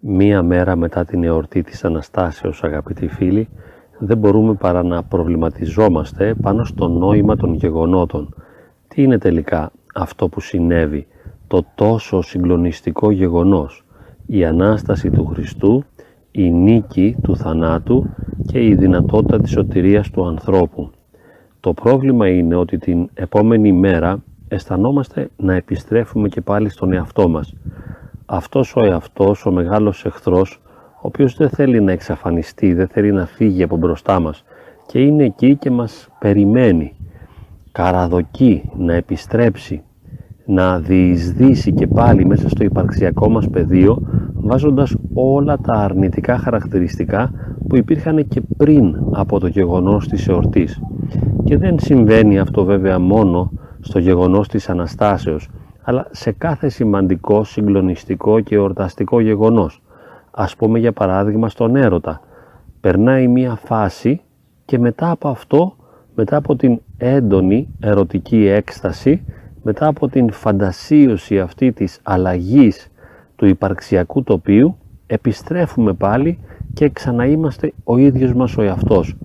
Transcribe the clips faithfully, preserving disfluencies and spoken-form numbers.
Μία μέρα μετά την εορτή της Αναστάσεως, αγαπητοί φίλοι, δεν μπορούμε παρά να προβληματιζόμαστε πάνω στο νόημα των γεγονότων. Τι είναι τελικά αυτό που συνέβη, το τόσο συγκλονιστικό γεγονός, η Ανάσταση του Χριστού, η νίκη του θανάτου και η δυνατότητα της σωτηρίας του ανθρώπου. Το πρόβλημα είναι ότι την επόμενη μέρα αισθανόμαστε να επιστρέφουμε και πάλι στον εαυτό μας. Αυτός ο εαυτός, ο μεγάλος εχθρός, ο οποίος δεν θέλει να εξαφανιστεί, δεν θέλει να φύγει από μπροστά μας και είναι εκεί και μας περιμένει, καραδοκεί να επιστρέψει, να διεισδύσει και πάλι μέσα στο υπαρξιακό μας πεδίο, βάζοντας όλα τα αρνητικά χαρακτηριστικά που υπήρχαν και πριν από το γεγονός της εορτής. Και δεν συμβαίνει αυτό βέβαια μόνο στο γεγονός της Αναστάσεως, αλλά σε κάθε σημαντικό, συγκλονιστικό και εορταστικό γεγονός. Ας πούμε για παράδειγμα στον έρωτα. Περνάει μία φάση και μετά από αυτό, μετά από την έντονη ερωτική έκσταση, μετά από την φαντασίωση αυτή της αλλαγής του υπαρξιακού τοπίου, επιστρέφουμε πάλι και ξαναείμαστε ο ίδιος μας ο εαυτός.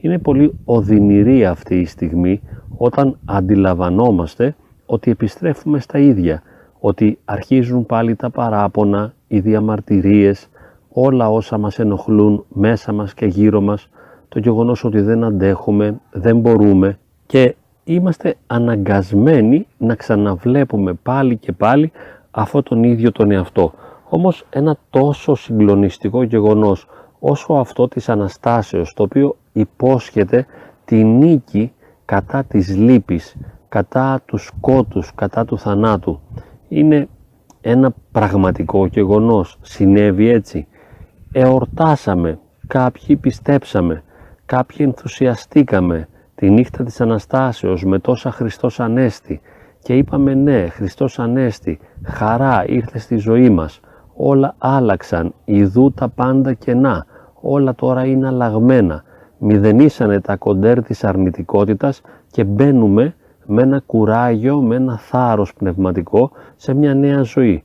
Είναι πολύ οδυνηρή αυτή η στιγμή όταν αντιλαμβανόμαστε ότι επιστρέφουμε στα ίδια, ότι αρχίζουν πάλι τα παράπονα, οι διαμαρτυρίες, όλα όσα μας ενοχλούν μέσα μας και γύρω μας, το γεγονός ότι δεν αντέχουμε, δεν μπορούμε και είμαστε αναγκασμένοι να ξαναβλέπουμε πάλι και πάλι αυτό τον ίδιο τον εαυτό. Όμως ένα τόσο συγκλονιστικό γεγονός όσο αυτό της Αναστάσεως, το οποίο υπόσχεται τη νίκη κατά της λύπης, κατά του σκότους, κατά του θανάτου. Είναι ένα πραγματικό γεγονός, συνέβη έτσι. Εορτάσαμε, κάποιοι πιστέψαμε, κάποιοι ενθουσιαστήκαμε τη νύχτα της Αναστάσεως με τόσα Χριστός Ανέστη και είπαμε ναι, Χριστός Ανέστη, χαρά ήρθε στη ζωή μας, όλα άλλαξαν, ιδού τα πάντα κενά, όλα τώρα είναι αλλαγμένα, μηδενίσανε τα κοντέρ της αρνητικότητας και μπαίνουμε με ένα κουράγιο, με ένα θάρρος πνευματικό σε μια νέα ζωή.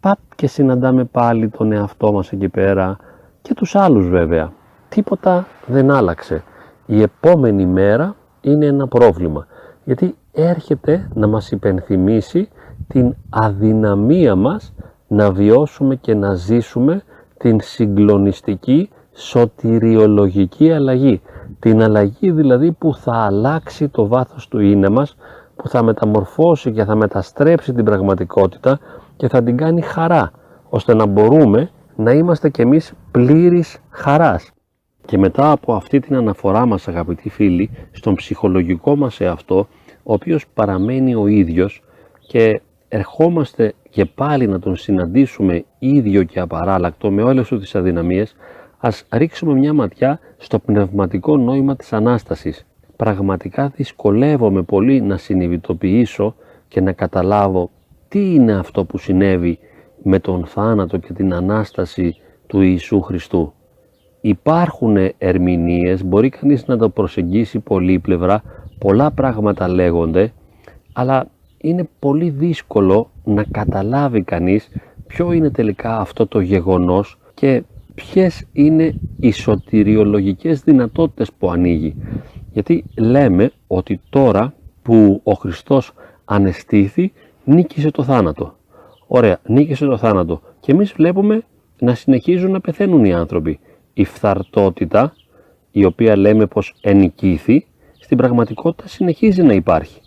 Παπ και συναντάμε πάλι τον εαυτό μας εκεί πέρα και τους άλλους βέβαια. Τίποτα δεν άλλαξε. Η επόμενη μέρα είναι ένα πρόβλημα, γιατί έρχεται να μας υπενθυμίσει την αδυναμία μας να βιώσουμε και να ζήσουμε την συγκλονιστική σωτηριολογική αλλαγή. Την αλλαγή δηλαδή που θα αλλάξει το βάθος του είναι μας, που θα μεταμορφώσει και θα μεταστρέψει την πραγματικότητα και θα την κάνει χαρά, ώστε να μπορούμε να είμαστε κι εμείς πλήρης χαράς. Και μετά από αυτή την αναφορά μας, αγαπητοί φίλοι, στον ψυχολογικό μας εαυτό, ο οποίος παραμένει ο ίδιος και ερχόμαστε και πάλι να τον συναντήσουμε ίδιο και απαράλλακτο με όλες τις αδυναμίες, ας ρίξουμε μια ματιά στο πνευματικό νόημα της Ανάστασης. Πραγματικά δυσκολεύομαι πολύ να συνειδητοποιήσω και να καταλάβω τι είναι αυτό που συνέβη με τον θάνατο και την Ανάσταση του Ιησού Χριστού. Υπάρχουν ερμηνείες, μπορεί κανείς να το προσεγγίσει πολύπλευρα, πολλά πράγματα λέγονται, αλλά είναι πολύ δύσκολο να καταλάβει κανείς ποιο είναι τελικά αυτό το γεγονός και ποιες είναι οι σωτηριολογικές δυνατότητες που ανοίγει. Γιατί λέμε ότι τώρα που ο Χριστός ανεστήθη, νίκησε το θάνατο. Ωραία, νίκησε το θάνατο. Και εμείς βλέπουμε να συνεχίζουν να πεθαίνουν οι άνθρωποι. Η φθαρτότητα, η οποία λέμε πως ενικήθη, στην πραγματικότητα συνεχίζει να υπάρχει.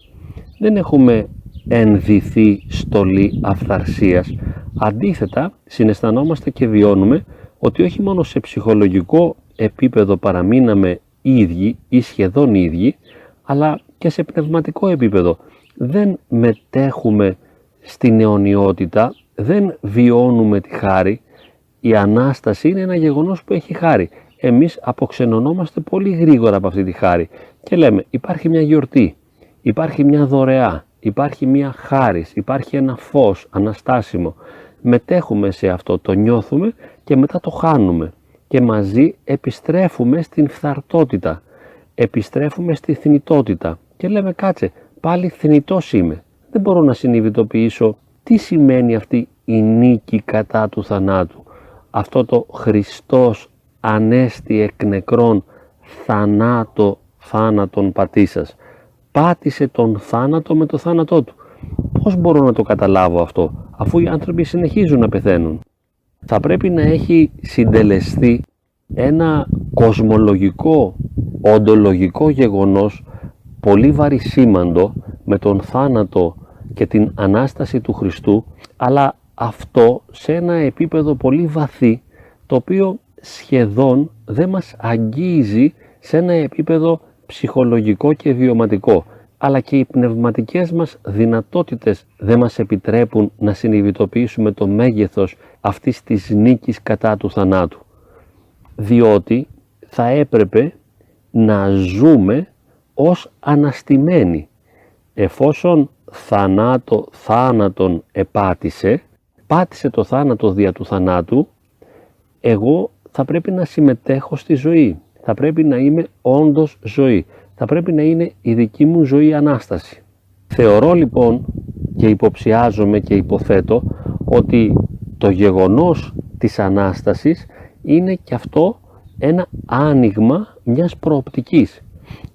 Δεν έχουμε ενδυθεί στολή αυθαρσίας. Αντίθετα, συναισθανόμαστε και βιώνουμε ότι όχι μόνο σε ψυχολογικό επίπεδο παραμείναμε ίδιοι ή σχεδόν ίδιοι, αλλά και σε πνευματικό επίπεδο. Δεν μετέχουμε στην αιωνιότητα, δεν βιώνουμε τη χάρη. Η Ανάσταση είναι ένα γεγονός που έχει χάρη. Εμείς αποξενωνόμαστε πολύ γρήγορα από αυτή τη χάρη και λέμε υπάρχει μια γιορτή. υπάρχει μια δωρεά, υπάρχει μια χάρις, υπάρχει ένα φως αναστάσιμο. Μετέχουμε σε αυτό, το νιώθουμε και μετά το χάνουμε και μαζί επιστρέφουμε στην φθαρτότητα, επιστρέφουμε στη θνητότητα και λέμε κάτσε, πάλι θνητός είμαι, δεν μπορώ να συνειδητοποιήσω τι σημαίνει αυτή η νίκη κατά του θανάτου, αυτό το Χριστός ανέστη εκ νεκρών, θανάτο θάνατον πατήσας, πάτησε τον θάνατο με το θάνατό του. Πώς μπορώ να το καταλάβω αυτό, αφού οι άνθρωποι συνεχίζουν να πεθαίνουν? Θα πρέπει να έχει συντελεστεί ένα κοσμολογικό, οντολογικό γεγονός πολύ βαρισίμαντο με τον θάνατο και την Ανάσταση του Χριστού, αλλά αυτό σε ένα επίπεδο πολύ βαθύ, το οποίο σχεδόν δεν μας αγγίζει σε ένα επίπεδο ψυχολογικό και βιωματικό, αλλά και οι πνευματικές μας δυνατότητες δεν μας επιτρέπουν να συνειδητοποιήσουμε το μέγεθος αυτής της νίκης κατά του θανάτου. Διότι θα έπρεπε να ζούμε ως αναστημένοι. Εφόσον θανάτο θάνατον επάτησε, πάτησε το θάνατο δια του θανάτου, εγώ θα πρέπει να συμμετέχω στη ζωή, θα πρέπει να είμαι όντως ζωή, θα πρέπει να είναι η δική μου ζωή Ανάσταση. Θεωρώ λοιπόν και υποψιάζομαι και υποθέτω ότι το γεγονός της Ανάστασης είναι και αυτό ένα άνοιγμα μιας προοπτικής.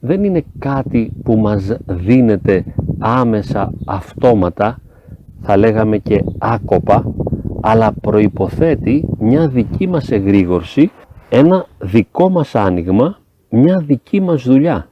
Δεν είναι κάτι που μας δίνεται άμεσα, αυτόματα, θα λέγαμε και άκοπα, αλλά προϋποθέτει μια δική μας εγρήγορση, ένα δικό μας άνοιγμα, μια δική μας δουλειά.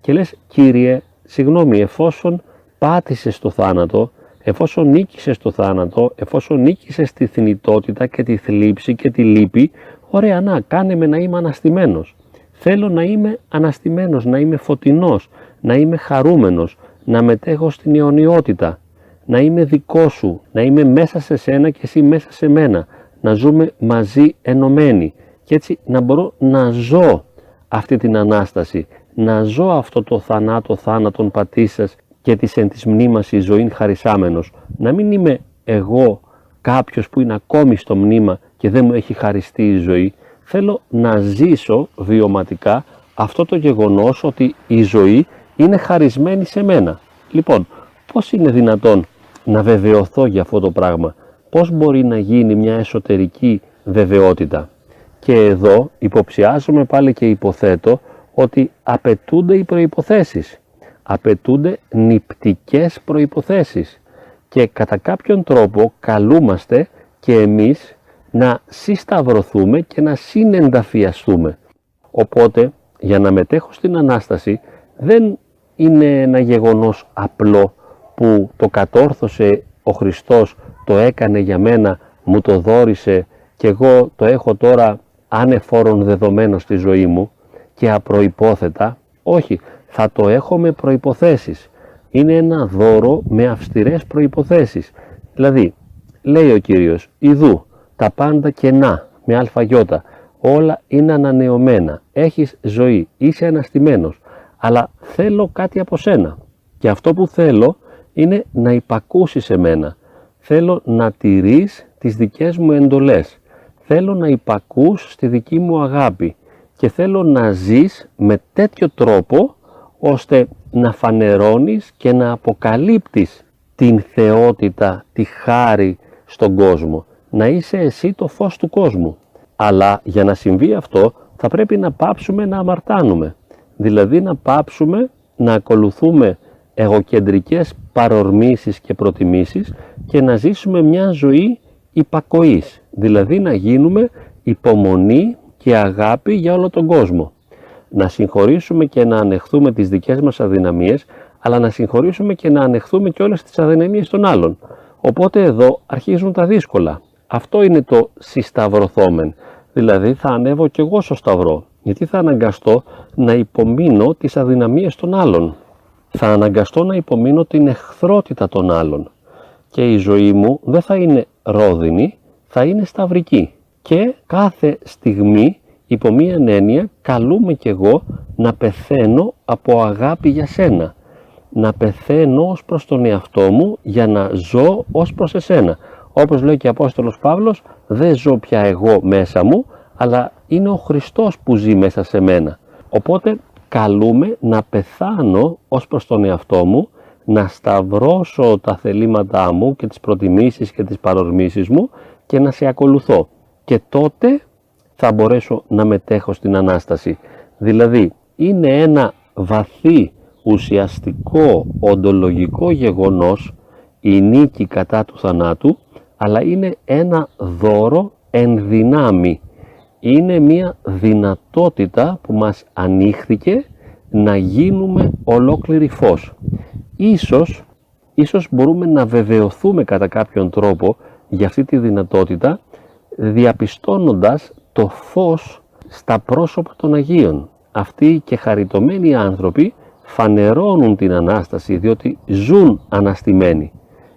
Και λες, Κύριε, συγγνώμη, εφόσον πάτησες το θάνατο, εφόσον νίκησες το θάνατο, εφόσον νίκησες τη θνητότητα και τη θλίψη και τη λύπη, ωραία, να, κάνε με να είμαι αναστημένος. Θέλω να είμαι αναστημένος, να είμαι φωτεινός, να είμαι χαρούμενος, να μετέχω στην αιωνιότητα, να είμαι δικό σου, να είμαι μέσα σε σένα και εσύ μέσα σε μένα, να ζούμε μαζί ενωμένοι και έτσι να μπορώ να ζω αυτή την Ανάσταση, να ζω αυτό το θανάτο θάνατον πατήσας και της εν της μνήμασι ζωήν χαρισάμενος, να μην είμαι εγώ κάποιος που είναι ακόμη στο μνήμα και δεν μου έχει χαριστεί η ζωή. Θέλω να ζήσω βιωματικά αυτό το γεγονός ότι η ζωή είναι χαρισμένη σε μένα. Λοιπόν, πώς είναι δυνατόν να βεβαιωθώ για αυτό το πράγμα? Πώς μπορεί να γίνει μια εσωτερική βεβαιότητα? Και εδώ υποψιάζομαι πάλι και υποθέτω ότι απαιτούνται οι προϋποθέσεις. Απαιτούνται νυπτικές προϋποθέσεις. Και κατά κάποιον τρόπο καλούμαστε και εμείς να συσταυρωθούμε και να συνενταφιαστούμε. Οπότε, για να μετέχω στην Ανάσταση, δεν είναι ένα γεγονός απλό που το κατόρθωσε ο Χριστός, το έκανε για μένα, μου το δώρισε και εγώ το έχω τώρα ανεφόρον δεδομένο στη ζωή μου και απροϋπόθετα. Όχι, θα το έχω με προϋποθέσεις. Είναι ένα δώρο με αυστηρές προϋποθέσεις. Δηλαδή, λέει ο Κύριος, «Ιδού, τα πάντα κενά, με αλφαγιώτα, όλα είναι ανανεωμένα, έχεις ζωή, είσαι αναστημένος, αλλά θέλω κάτι από σένα και αυτό που θέλω είναι να υπακούσεις σε μένα, θέλω να τηρείς τις δικές μου εντολές, θέλω να υπακούς στη δική μου αγάπη και θέλω να ζεις με τέτοιο τρόπο ώστε να φανερώνεις και να αποκαλύπτεις την θεότητα, τη χάρη στον κόσμο. Να είσαι εσύ το φως του κόσμου». Αλλά για να συμβεί αυτό θα πρέπει να πάψουμε να αμαρτάνουμε. Δηλαδή να πάψουμε να ακολουθούμε εγωκεντρικές παρορμήσεις και προτιμήσεις και να ζήσουμε μια ζωή υπακοής. Δηλαδή να γίνουμε υπομονή και αγάπη για όλο τον κόσμο. Να συγχωρήσουμε και να ανεχθούμε τις δικές μας αδυναμίες, αλλά να συγχωρήσουμε και να ανεχθούμε και όλες τις αδυναμίες των άλλων. Οπότε εδώ αρχίζουν τα δύσκολα. Αυτό είναι το συσταυρωθόμεν, δηλαδή θα ανέβω κι εγώ στο σταυρό, γιατί θα αναγκαστώ να υπομείνω τις αδυναμίες των άλλων. Θα αναγκαστώ να υπομείνω την εχθρότητα των άλλων και η ζωή μου δεν θα είναι ρόδινη, θα είναι σταυρική. Και κάθε στιγμή, υπό μίαν έννοια, καλούμε κι εγώ να πεθαίνω από αγάπη για σένα, να πεθαίνω ως προς τον εαυτό μου για να ζω ως προς εσένα. Όπως λέει και ο Απόστολος Παύλος, δεν ζω πια εγώ μέσα μου, αλλά είναι ο Χριστός που ζει μέσα σε μένα. Οπότε καλούμε να πεθάνω ως προς τον εαυτό μου, να σταυρώσω τα θελήματά μου και τις προτιμήσεις και τις παρορμήσεις μου και να σε ακολουθώ. Και τότε θα μπορέσω να μετέχω στην Ανάσταση. Δηλαδή είναι ένα βαθύ, ουσιαστικό, οντολογικό γεγονός η νίκη κατά του θανάτου, αλλά είναι ένα δώρο εν δυνάμει. Είναι μια δυνατότητα που μας ανοίχθηκε να γίνουμε ολόκληρη φως. Ίσως, ίσως μπορούμε να βεβαιωθούμε κατά κάποιον τρόπο για αυτή τη δυνατότητα διαπιστώνοντας το φως στα πρόσωπα των Αγίων. Αυτοί και χαριτωμένοι άνθρωποι φανερώνουν την Ανάσταση, διότι ζουν αναστημένοι.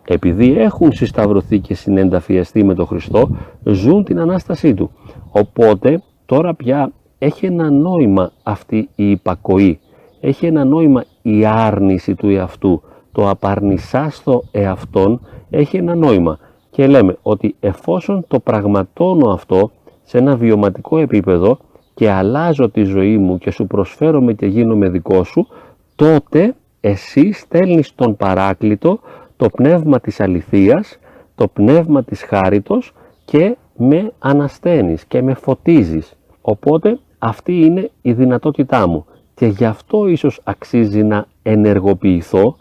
Επειδή έχουν συσταυρωθεί και συνενταφιαστεί με τον Χριστό, ζουν την Ανάστασή Του. Οπότε τώρα πια έχει ένα νόημα αυτή η υπακοή, έχει ένα νόημα η άρνηση του εαυτού, το απαρνησάστο εαυτόν έχει ένα νόημα. Και λέμε ότι εφόσον το πραγματώνω αυτό σε ένα βιωματικό επίπεδο και αλλάζω τη ζωή μου και σου προσφέρομαι και γίνομαι δικό σου, τότε εσύ στέλνεις τον Παράκλητο, το πνεύμα της αληθείας, το πνεύμα της χάριτος και με ανασταίνεις και με φωτίζεις. Οπότε αυτή είναι η δυνατότητά μου και γι' αυτό ίσως αξίζει να ενεργοποιηθώ,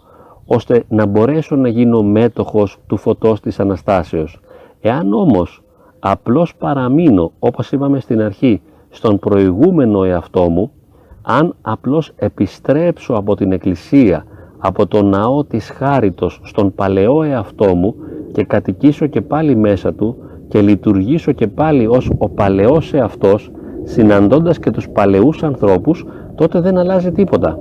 ώστε να μπορέσω να γίνω μέτοχος του φωτός της Αναστάσεως. Εάν όμως απλώς παραμείνω, όπως είπαμε στην αρχή, στον προηγούμενο εαυτό μου, αν απλώς επιστρέψω από την Εκκλησία, από το ναό της Χάριτος στον παλαιό εαυτό μου και κατοικήσω και πάλι μέσα του και λειτουργήσω και πάλι ως ο παλαιός εαυτός, συναντώντας και τους παλαιούς ανθρώπους, τότε δεν αλλάζει τίποτα.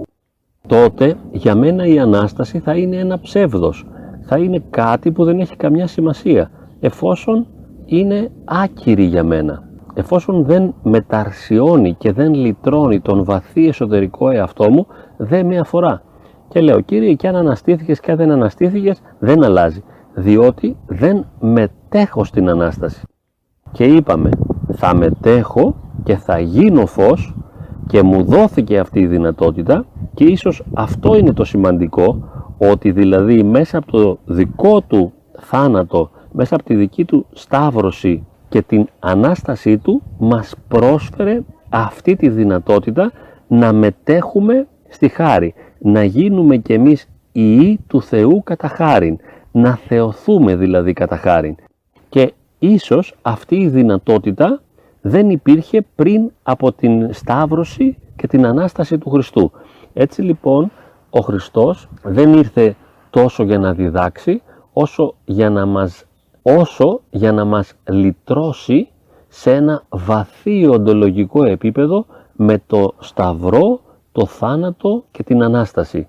Τότε για μένα η Ανάσταση θα είναι ένα ψεύδος, θα είναι κάτι που δεν έχει καμιά σημασία, εφόσον είναι άκυρη για μένα. Εφόσον δεν μεταρσιώνει και δεν λυτρώνει τον βαθύ εσωτερικό εαυτό μου, δεν με αφορά. Και λέω, Κύριε, και αν αναστήθηκες και αν δεν αναστήθηκες, δεν αλλάζει, διότι δεν μετέχω στην Ανάσταση. Και είπαμε, θα μετέχω και θα γίνω φως και μου δόθηκε αυτή η δυνατότητα και ίσως αυτό είναι το σημαντικό, ότι δηλαδή μέσα από το δικό του θάνατο, μέσα από τη δική του σταύρωση και την Ανάστασή του μας πρόσφερε αυτή τη δυνατότητα να μετέχουμε στη χάρη, να γίνουμε κι εμείς ιοί του Θεού κατά χάριν, να θεωθούμε δηλαδή κατά χάριν. Και ίσως αυτή η δυνατότητα δεν υπήρχε πριν από την σταύρωση και την Ανάσταση του Χριστού. Έτσι λοιπόν ο Χριστός δεν ήρθε τόσο για να διδάξει, όσο για να μας όσο για να μας λυτρώσει σε ένα βαθύ οντολογικό επίπεδο με το σταυρό, το θάνατο και την Ανάσταση.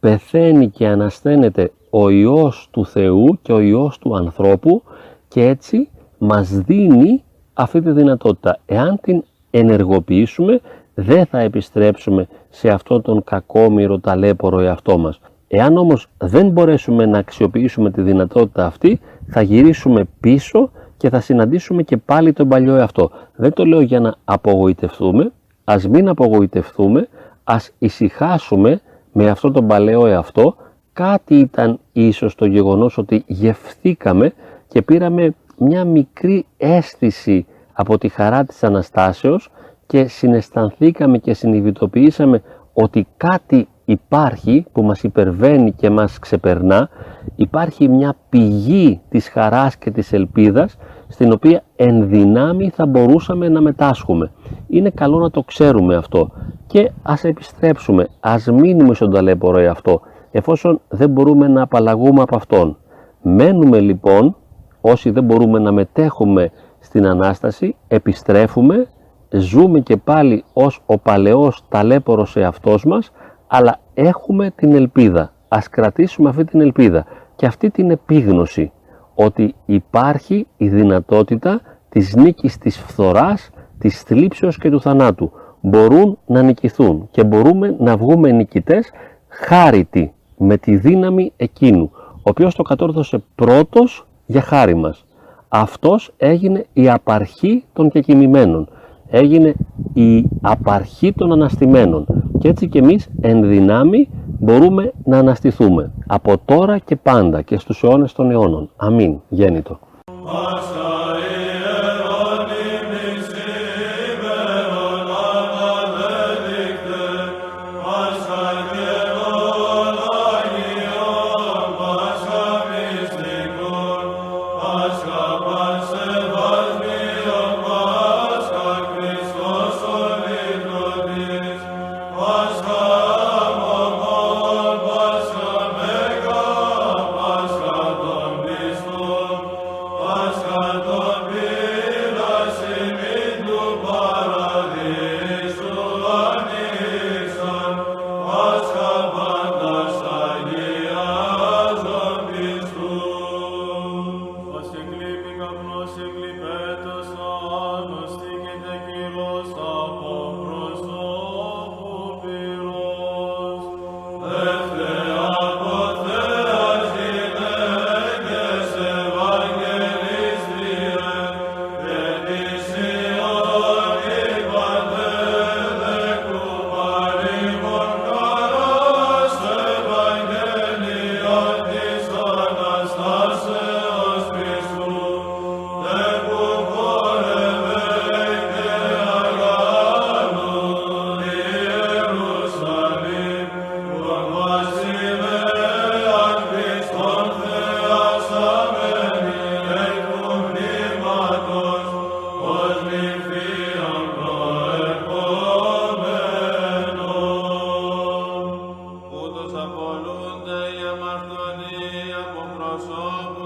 Πεθαίνει και ανασταίνεται ο Υιός του Θεού και ο Υιός του ανθρώπου και έτσι μας δίνει αυτή τη δυνατότητα. Εάν την ενεργοποιήσουμε, δεν θα επιστρέψουμε σε αυτόν τον κακόμοιρο ταλέπορο εαυτό μας. Εάν όμως δεν μπορέσουμε να αξιοποιήσουμε τη δυνατότητα αυτή, θα γυρίσουμε πίσω και θα συναντήσουμε και πάλι τον παλιό εαυτό. Δεν το λέω για να απογοητευτούμε, ας μην απογοητευτούμε, ας ησυχάσουμε με αυτόν τον παλαιό εαυτό. Κάτι ήταν ίσως το γεγονός ότι γευθήκαμε και πήραμε μια μικρή αίσθηση από τη χαρά της Αναστάσεως και συναισθανθήκαμε και συνειδητοποιήσαμε ότι κάτι υπάρχει που μας υπερβαίνει και μας ξεπερνά, υπάρχει μια πηγή της χαράς και της ελπίδας στην οποία εν δυνάμει θα μπορούσαμε να μετάσχουμε. Είναι καλό να το ξέρουμε αυτό και ας επιστρέψουμε, ας μείνουμε στον ταλέπορο εαυτό, εφόσον δεν μπορούμε να απαλλαγούμε από αυτόν. Μένουμε λοιπόν, όσοι δεν μπορούμε να μετέχουμε στην Ανάσταση, επιστρέφουμε, ζούμε και πάλι ως ο παλαιός ταλέπορος εαυτός μας, αλλά έχουμε την ελπίδα. Ας κρατήσουμε αυτή την ελπίδα και αυτή την επίγνωση ότι υπάρχει η δυνατότητα της νίκης της φθοράς, της θλίψεως και του θανάτου. Μπορούν να νικηθούν και μπορούμε να βγούμε νικητές χάριτοι με τη δύναμη εκείνου, ο οποίος το κατόρθωσε πρώτος για χάρη μας. Αυτός έγινε η απαρχή των κεκοιμημένων, έγινε η απαρχή των αναστημένων και έτσι και εμείς εν δυνάμει μπορούμε να αναστηθούμε από τώρα και πάντα και στους αιώνες των αιώνων. Αμήν. Γέννητο. Υπότιτλοι AUTHORWAVE